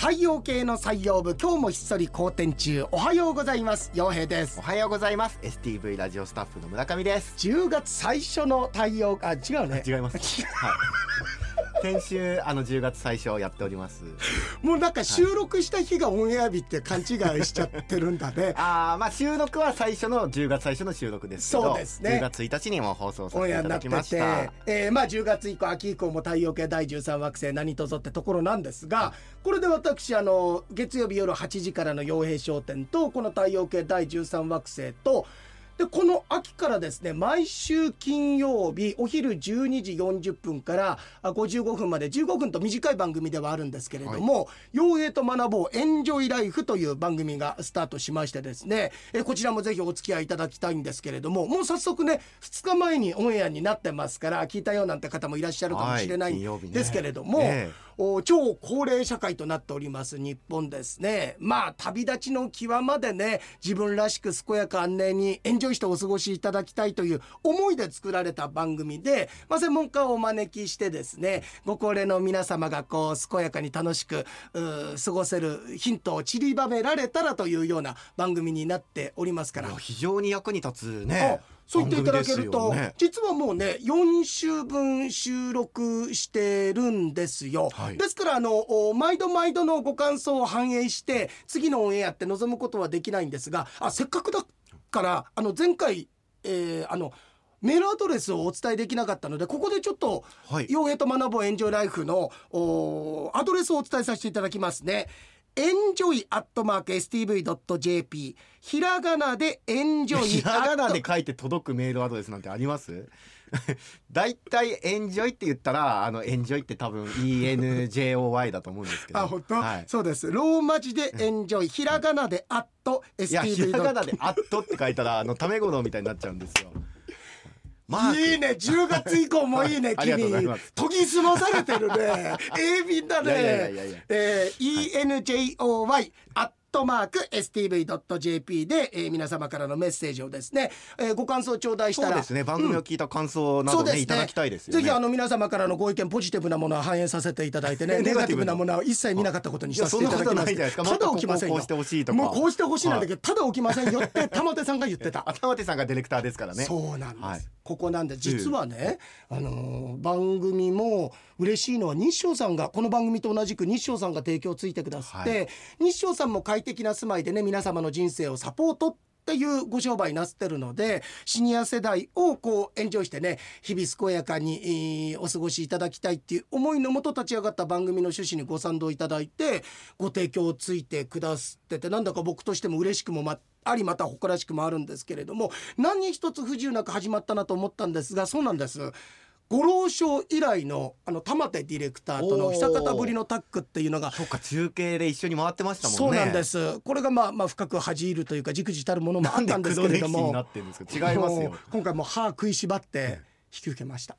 太陽系の採用部、今日もひっそり好転中。おはようございます、陽平です。おはようございます、 STV ラジオスタッフの村上です。10月最初の太陽、あ、違うね、違いますはい先週10月最初やっております。もうなんか収録した日がオンエア日って勘違いしちゃってるんだねあ、まあ収録は最初の10月最初の収録ですけど、そうですね、10月1日にも放送させていただきました。まあ10月以降、秋以降も太陽系第13惑星何とぞってところなんですが、これで私月曜日夜8時からの陽平商店とこの太陽系第13惑星と、でこの秋からですね、毎週金曜日お昼12時40分から55分まで15分と短い番組ではあるんですけれども、陽平と学ぼうエンジョイライフという番組がスタートしましてですね、こちらもぜひお付き合いいただきたいんですけれども、もう早速ね2日前にオンエアになってますから、聞いたよなんて方もいらっしゃるかもしれないんですけれども、はい、ね、超高齢社会となっております日本ですね。まあ旅立ちの際までね、自分らしく健やか安寧にエンジョイしてお過ごしいただきたいという思いで作られた番組で、まあ、専門家をお招きしてですね、ご高齢の皆様がこう健やかに楽しく過ごせるヒントを散りばめられたらというような番組になっておりますから、非常に役に立つね。そう言っていただけると、ね、実はもうね4週分収録してるんですよ、はい、ですから毎度毎度のご感想を反映して次のオンエアって望むことはできないんですが、せっかくだから前回、メールアドレスをお伝えできなかったので、ここでちょっと陽平と学ぼうエンジョイライフのアドレスをお伝えさせていただきますね。enjoy@stv.jp、 ひらがなでエンジョイ、ひらがなで書いて届くメールアドレスなんてありますだいたいエンジョイって言ったらエンジョイって多分 ENJOY だと思うんですけどあ、本当、はい、そうです。ローマ字でエンジョイ、ひらがなでアット STV、 いや、ひらがなでアットって書いたらためごのみたいになっちゃうんですよ。いいね、10月以降もいいね君研ぎ澄まされてるね鋭敏だね。 ENJOY アットマーク STV.jp で、皆様からのメッセージをですね、ご感想を頂戴したら、そうですね、番組を聞いた感想などね、いただきたいですよね。ぜひ皆様からのご意見、ポジティブなものは反映させていただいてね、ネガティブなものは一切見なかったことにさせていただきます。ただ起きませんよ、もうこうしてほしいとか、もうこうしてほしいなんだけど、ただ起きませんよって玉手さんが言ってた玉手さんがディレクターですからね。そうなんです、はい、ここなんで実はね、番組も嬉しいのは日照さんが、この番組と同じく日照さんが提供ついてくださって、はい、日照さんも快適な住まいでね皆様の人生をサポートっていうご商売なさってるので、シニア世代をこうエンジョイしてね日々健やかにお過ごしいただきたいっていう思いのもと立ち上がった番組の趣旨にご賛同いただいてご提供ついてくださってて、なんだか僕としても嬉しくもありまた誇らしくもあるんですけれども、何一つ不自由なく始まったなと思ったんですが、そうなんです、ご老将以来の玉手ディレクターとの久方ぶりのタッグっていうのが、そうか、中継で一緒に回ってましたもんね。そうなんです。これがまあ深く恥じ入るというか、じくじたるものもあったんですけれども、なんで黒歴史になってるんですか。違いますよ。今回も歯食いしばって引き受けました。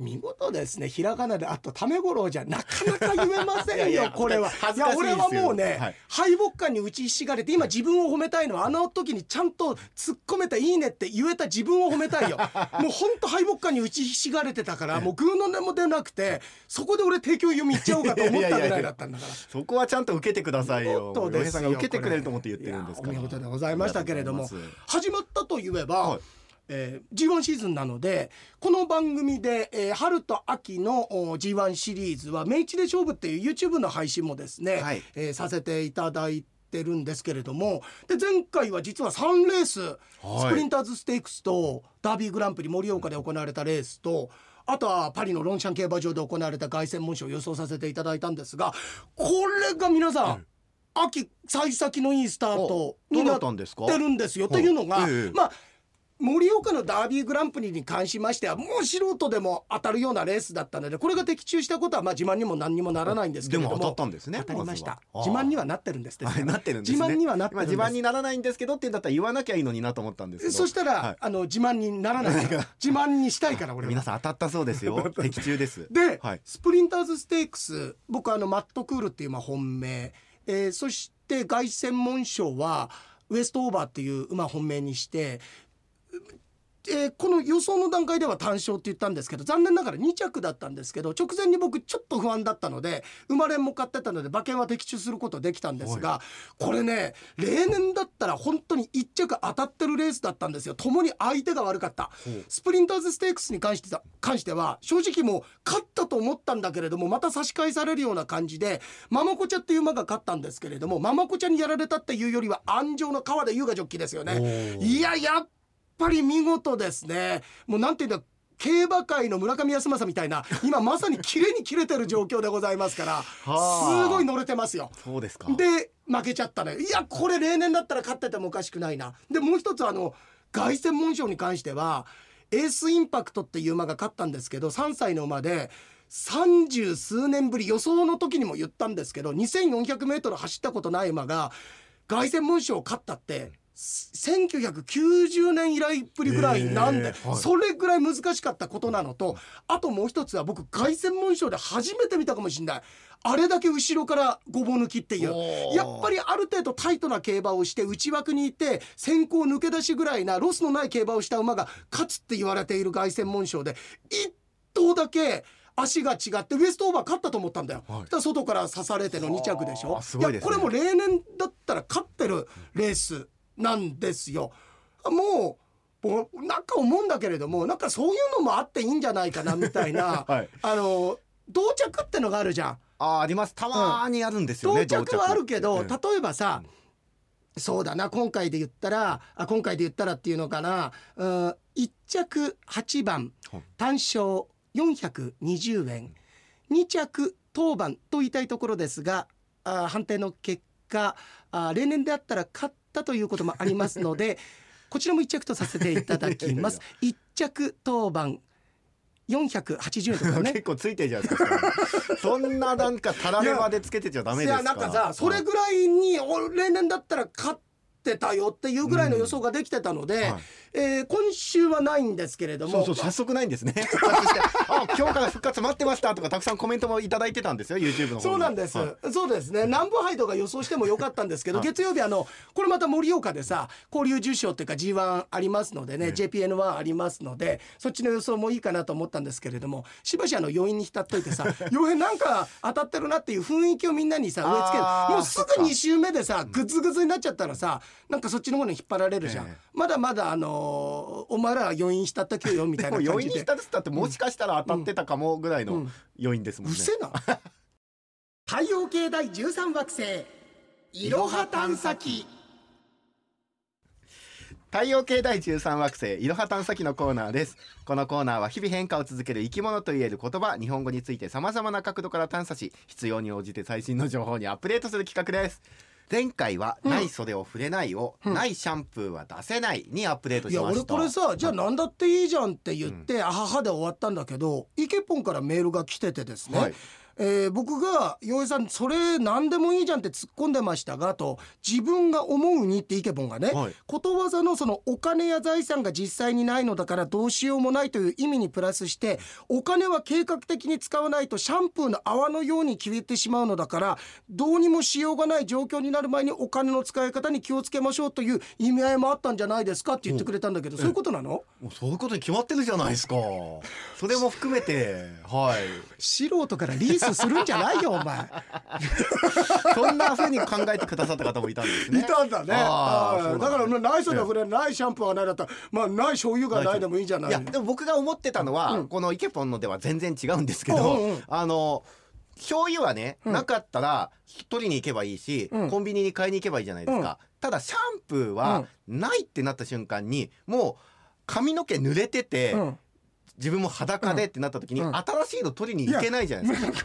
見事ですね、ひらがなであとためごろうじゃなかなか言えませんよいやいや、これは恥ずかしいですよ。いや俺はもうね、はい、敗北感に打ちひしがれて、今自分を褒めたいのは、あの時にちゃんと突っ込めたいいねって言えた自分を褒めたいよもうほんと敗北感に打ちひしがれてたから、もうグーの音も出なくて、そこで俺提供読みいっちゃおうかと思ったぐらいだったんだからそこはちゃんと受けてくださいよ。お嫁さんが受けてくれると思って言ってるんですから。お見事でございましたけれども、始まったと言えば、はい、G1 シーズンなので、この番組で、春と秋の G1 シリーズは目一で勝負っていう YouTube の配信もですね、はい、させていただいてるんですけれども、で前回は実は3レース、はい、スプリンターズステークスとダービーグランプリ盛岡で行われたレースと、あとはパリのロンシャン競馬場で行われた凱旋門賞を予想させていただいたんですが、これが皆さん、秋幸先のいいスタートになってるんですよ。というのが、まあ盛岡のダービーグランプリに関しましては、もう素人でも当たるようなレースだったので、これが的中したことはまあ自慢にも何にもならないんですけれども、でも当たったんですね。当たりました。自慢にはなってるんです。自慢にはなってるんです。自慢にならないんですけどって言うんだったら言わなきゃいいのになと思ったんですけど、そしたら、はい、自慢にならないから自慢にしたいから俺皆さん当たったそうですよ的中ですで、はい、スプリンターズステークス、僕マットクールっていう本命、そして凱旋門賞はウエストオーバーっていう馬本命にして、この予想の段階では単勝って言ったんですけど、残念ながら2着だったんですけど、直前に僕ちょっと不安だったので馬連も買ってたので馬券は的中することできたんですが、これね例年だったら本当に1着当たってるレースだったんですよ。共に相手が悪かった。スプリンターズステークスに関しては正直もう勝ったと思ったんだけれども、また差し返されるような感じでママコチャっていう馬が勝ったんですけれども、ママコチャにやられたっていうよりは安城の川田優雅ジョッキーですよね。いややっぱり見事ですね。もうなんていうんだ、競馬界の村上康政みたいな今まさにキレに切れてる状況でございますからすごい乗れてますよ。そうですか。で負けちゃったね。いやこれ例年だったら勝っててもおかしくないな。でもう一つ凱旋門賞に関してはエースインパクトっていう馬が勝ったんですけど、3歳の馬で30数年ぶり、予想の時にも言ったんですけど 2400m 走ったことない馬が凱旋門賞を勝ったって1990年以来っぷりぐらいなんで、それぐらい難しかったことなのと、あともう一つは僕凱旋門賞で初めて見たかもしれない、あれだけ後ろからごぼう抜きっていう、やっぱりある程度タイトな競馬をして内枠にいて先行抜け出しぐらいなロスのない競馬をした馬が勝つって言われている凱旋門賞で一頭だけ足が違ってウエストオーバー勝ったと思ったんだよ、はい、外から刺されての2着でしょ。いやこれも例年だったら勝ってるレースなんですよ。もうなんか思うんだけれども、なんかそういうのもあっていいんじゃないかなみたいな、はい、同着ってのがあるじゃん。あります、たまーにあるんですよね、うん、同着はあるけど、例えばさ、そうだな、今回で言ったらっていうのかな、1着8番単勝420円、2着当番と言いたいところですが、判定の結果例年であったら勝ったということもありますのでこちらも1着とさせていただきます。1着当番480円とかね結構ついてるじゃないですかそんななんかたられまでつけてちゃダメですか。いやなんかさ、それぐらいに例年だったら勝ってたよっていうぐらいの予想ができてたので、今週はないんですけれども、そう早速ないんですね復活してあ今日から復活待ってましたとかたくさんコメントもいただいてたんですよ YouTube の方。そうなんです、はい、そうですね。南部杯とか予想してもよかったんですけど、月曜日これまた盛岡でさ交流重賞っていうか G1 ありますのでね、JPN1 ありますのでそっちの予想もいいかなと思ったんですけれども、しばし余韻に浸っといてさ余韻なんか当たってるなっていう雰囲気をみんなにさ植え付ける。もうすぐ2週目でさグズグズになっちゃったらさ、なんかそっちの方に引っ張られるじゃん、まだまだお前らは余韻したったけよみたいな感じで。でも余韻したったってもしかしたら当たってたかもぐらいの余韻ですもんね。うせな。太陽系第13惑星いろは探査機。太陽系第13惑星いろは探査機のコーナーです。このコーナーは日々変化を続ける生き物といえる言葉日本語についてさまざまな角度から探査し、必要に応じて最新の情報にアップデートする企画です。前回はない袖を触れないを、ないシャンプーは出せないにアップデートしました。いや俺これさ、じゃあなんだっていいじゃんって言って、あははで終わったんだけど、イケポンからメールが来ててですね、僕がヨエさんそれ何でもいいじゃんって突っ込んでましたがと、自分が思うにってイケボンがね、ことわざのそのお金や財産が実際にないのだからどうしようもないという意味にプラスして、お金は計画的に使わないとシャンプーの泡のように消えてしまうのだからどうにもしようがない状況になる前にお金の使い方に気をつけましょうという意味合いもあったんじゃないですかって言ってくれたんだけど、そういうことなの？もうそういうことに決まってるじゃないですかそれも含めて、素人からリースするんじゃないよお前そんな風に考えてくださった方もいたんですね。いたんだね。だからない袖は触れないシャンプーはないだったら、ない醤油がないでもいいじゃない。いやでも僕が思ってたのは、このイケポンのでは全然違うんですけど、醤油はね、なかったら取りに行けばいいし、コンビニに買いに行けばいいじゃないですか、ただシャンプーはないってなった瞬間にもう髪の毛濡れてて、自分も裸でってなった時に新しいの取りに行けないじゃないですか、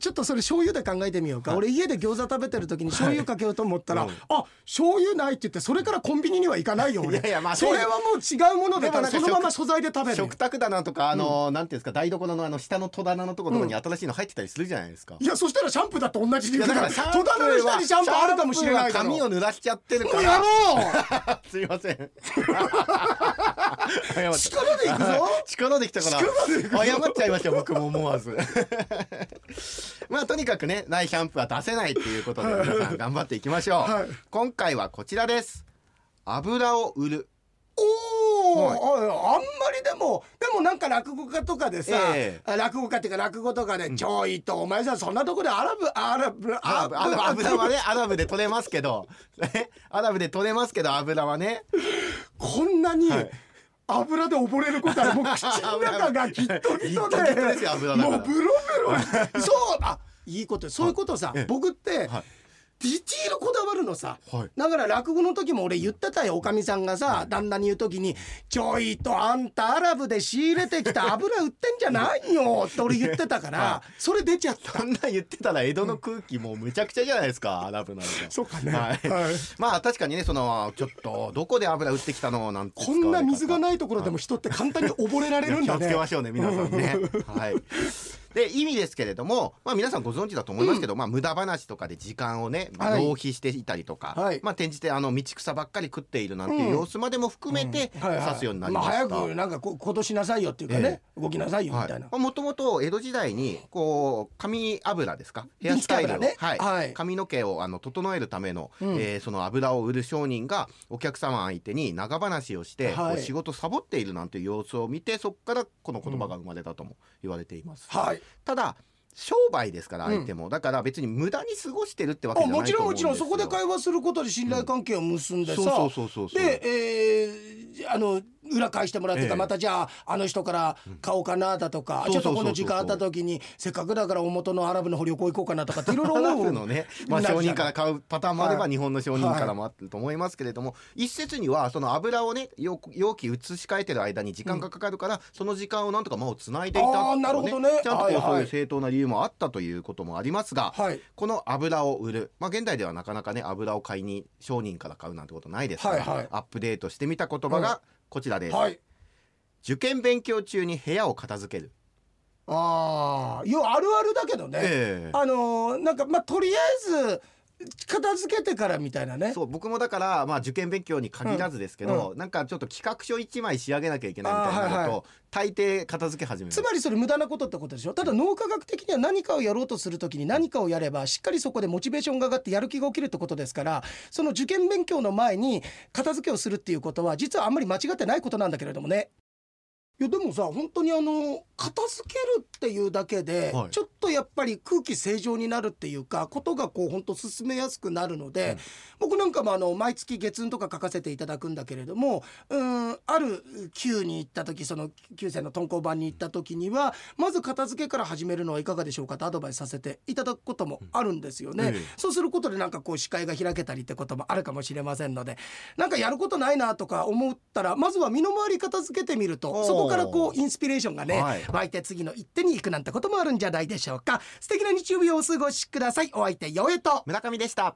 ちょっとそれ醤油で考えてみようか、俺家で餃子食べてる時に醤油かけようと思ったら、醤油ないって言ってそれからコンビニには行かないよ俺。いやいや、それはもう違うものでそのまま素材で食べる。食卓棚とかなんていうんですか、台所の下の戸棚のところに新しいの入ってたりするじゃないですか、いやそしたらシャンプーだって同じで言うから、戸棚の下にシャンプーあるかもしれないだろ。髪を濡らしちゃってるからやろうすいません力でいくぞ力できたから謝っちゃいました僕も思わずとにかくね、ないシャンプーは出せないっていうことで皆さん頑張っていきましょう、今回はこちらです。油を売る。おあんまりでもなんか落語家とかでさ、落語家っていうか落語とかでちょいとお前さそんなとこで油はね油で取れますけど油で取れますけど油はねこんなに、はい油で溺れることはもう口の中がきっときとでもうブロブロそういいことそういうことさ、はい、僕って、はい、ディティールこだわるのさ、はい、だから落語の時も俺言ってたよおかみさんがさ、はい、旦那に言う時にちょいとあんたアラブで仕入れてきた油売ってんじゃないよって俺言ってたから、はい、それ出ちゃったそんな言ってたら江戸の空気もうむちゃくちゃじゃないですかアラブなんてそうかね、はいはい、まあ確かにねそのちょっとどこで油売ってきたのなんてこんな水がないところでも人って簡単に溺れられるんだね気をつけましょうね皆さんねはいで意味ですけれども、まあ、皆さんご存知だと思いますけど、うんまあ、無駄話とかで時間をね、まあ、浪費していたりとか、はいまあ、転じて道草ばっかり食っているなんていう様子までも含めて指すようになりました、うんはいはいまあ、早くなんかことしなさいよっていうかね、動きなさいよみたいな、はいまあ、もともと江戸時代にこう髪油ですかヘアスタイルの、ねはいはい、髪の毛を整えるための、うんその油を売る商人がお客様相手に長話をして、はい、仕事サボっているなんていう様子を見てそこからこの言葉が生まれたとも言われています、うんはいただ商売ですから相手も、うん、だから別に無駄に過ごしてるってわけじゃないと思うんですよ。もちろんそこで会話することで信頼関係を結んでさ、で、裏返してもらってか、またじゃああの人から買おうかなだとか、ちょっとこの時間あった時にせっかくだから大元のアラブの方旅行行こうかなとかっていろいろ思うアラブのね、まあ、商人から買うパターンもあれば、はい、日本の商人からもあると思いますけれども、はい、一説にはその油をね容器移し替えてる間に時間がかかるから、うん、その時間をなんとか間をつないでいたとか、ね、なるほどねちゃんとこう、はいはい、そういう正当な理由もあったということもありますが、はい、この油を売る、まあ、現代ではなかなかね油を買いに商人から買うなんてことないですから、はいはい、アップデートしてみた言葉が、うんこちらです、はい、受験勉強中に部屋を片付けるあるあるだけどね、なんかまあとりあえず片付けてからみたいなねそう僕もだから、まあ、受験勉強に限らずですけど、うん、なんかちょっと企画書1枚仕上げなきゃいけないみたいなのだと、はいはい、大抵片付け始めるつまりそれ無駄なことってことでしょただ脳科学的には何かをやろうとするときに何かをやればしっかりそこでモチベーションが上がってやる気が起きるってことですからその受験勉強の前に片付けをするっていうことは実はあんまり間違ってないことなんだけれどもねいやでもさ本当に片付けるっていうだけで、はい、ちょっとやっぱり空気清浄になるっていうかことがこう本当進めやすくなるので、うん、僕なんかも毎月月運とか書かせていただくんだけれどもある旧に行った時その旧世の敦煌版に行った時にはまず片付けから始めるのはいかがでしょうかとアドバイスさせていただくこともあるんですよね、うんそうすることでなんかこう視界が開けたりってこともあるかもしれませんのでなんかやることないなとか思ったらまずは身の回り片付けてみるとそこからこうインスピレーションがね、はい、湧いて次の一手に行くなんてこともあるんじゃないでしょうか。素敵な日曜日をお過ごしください。お相手よえと村上でした。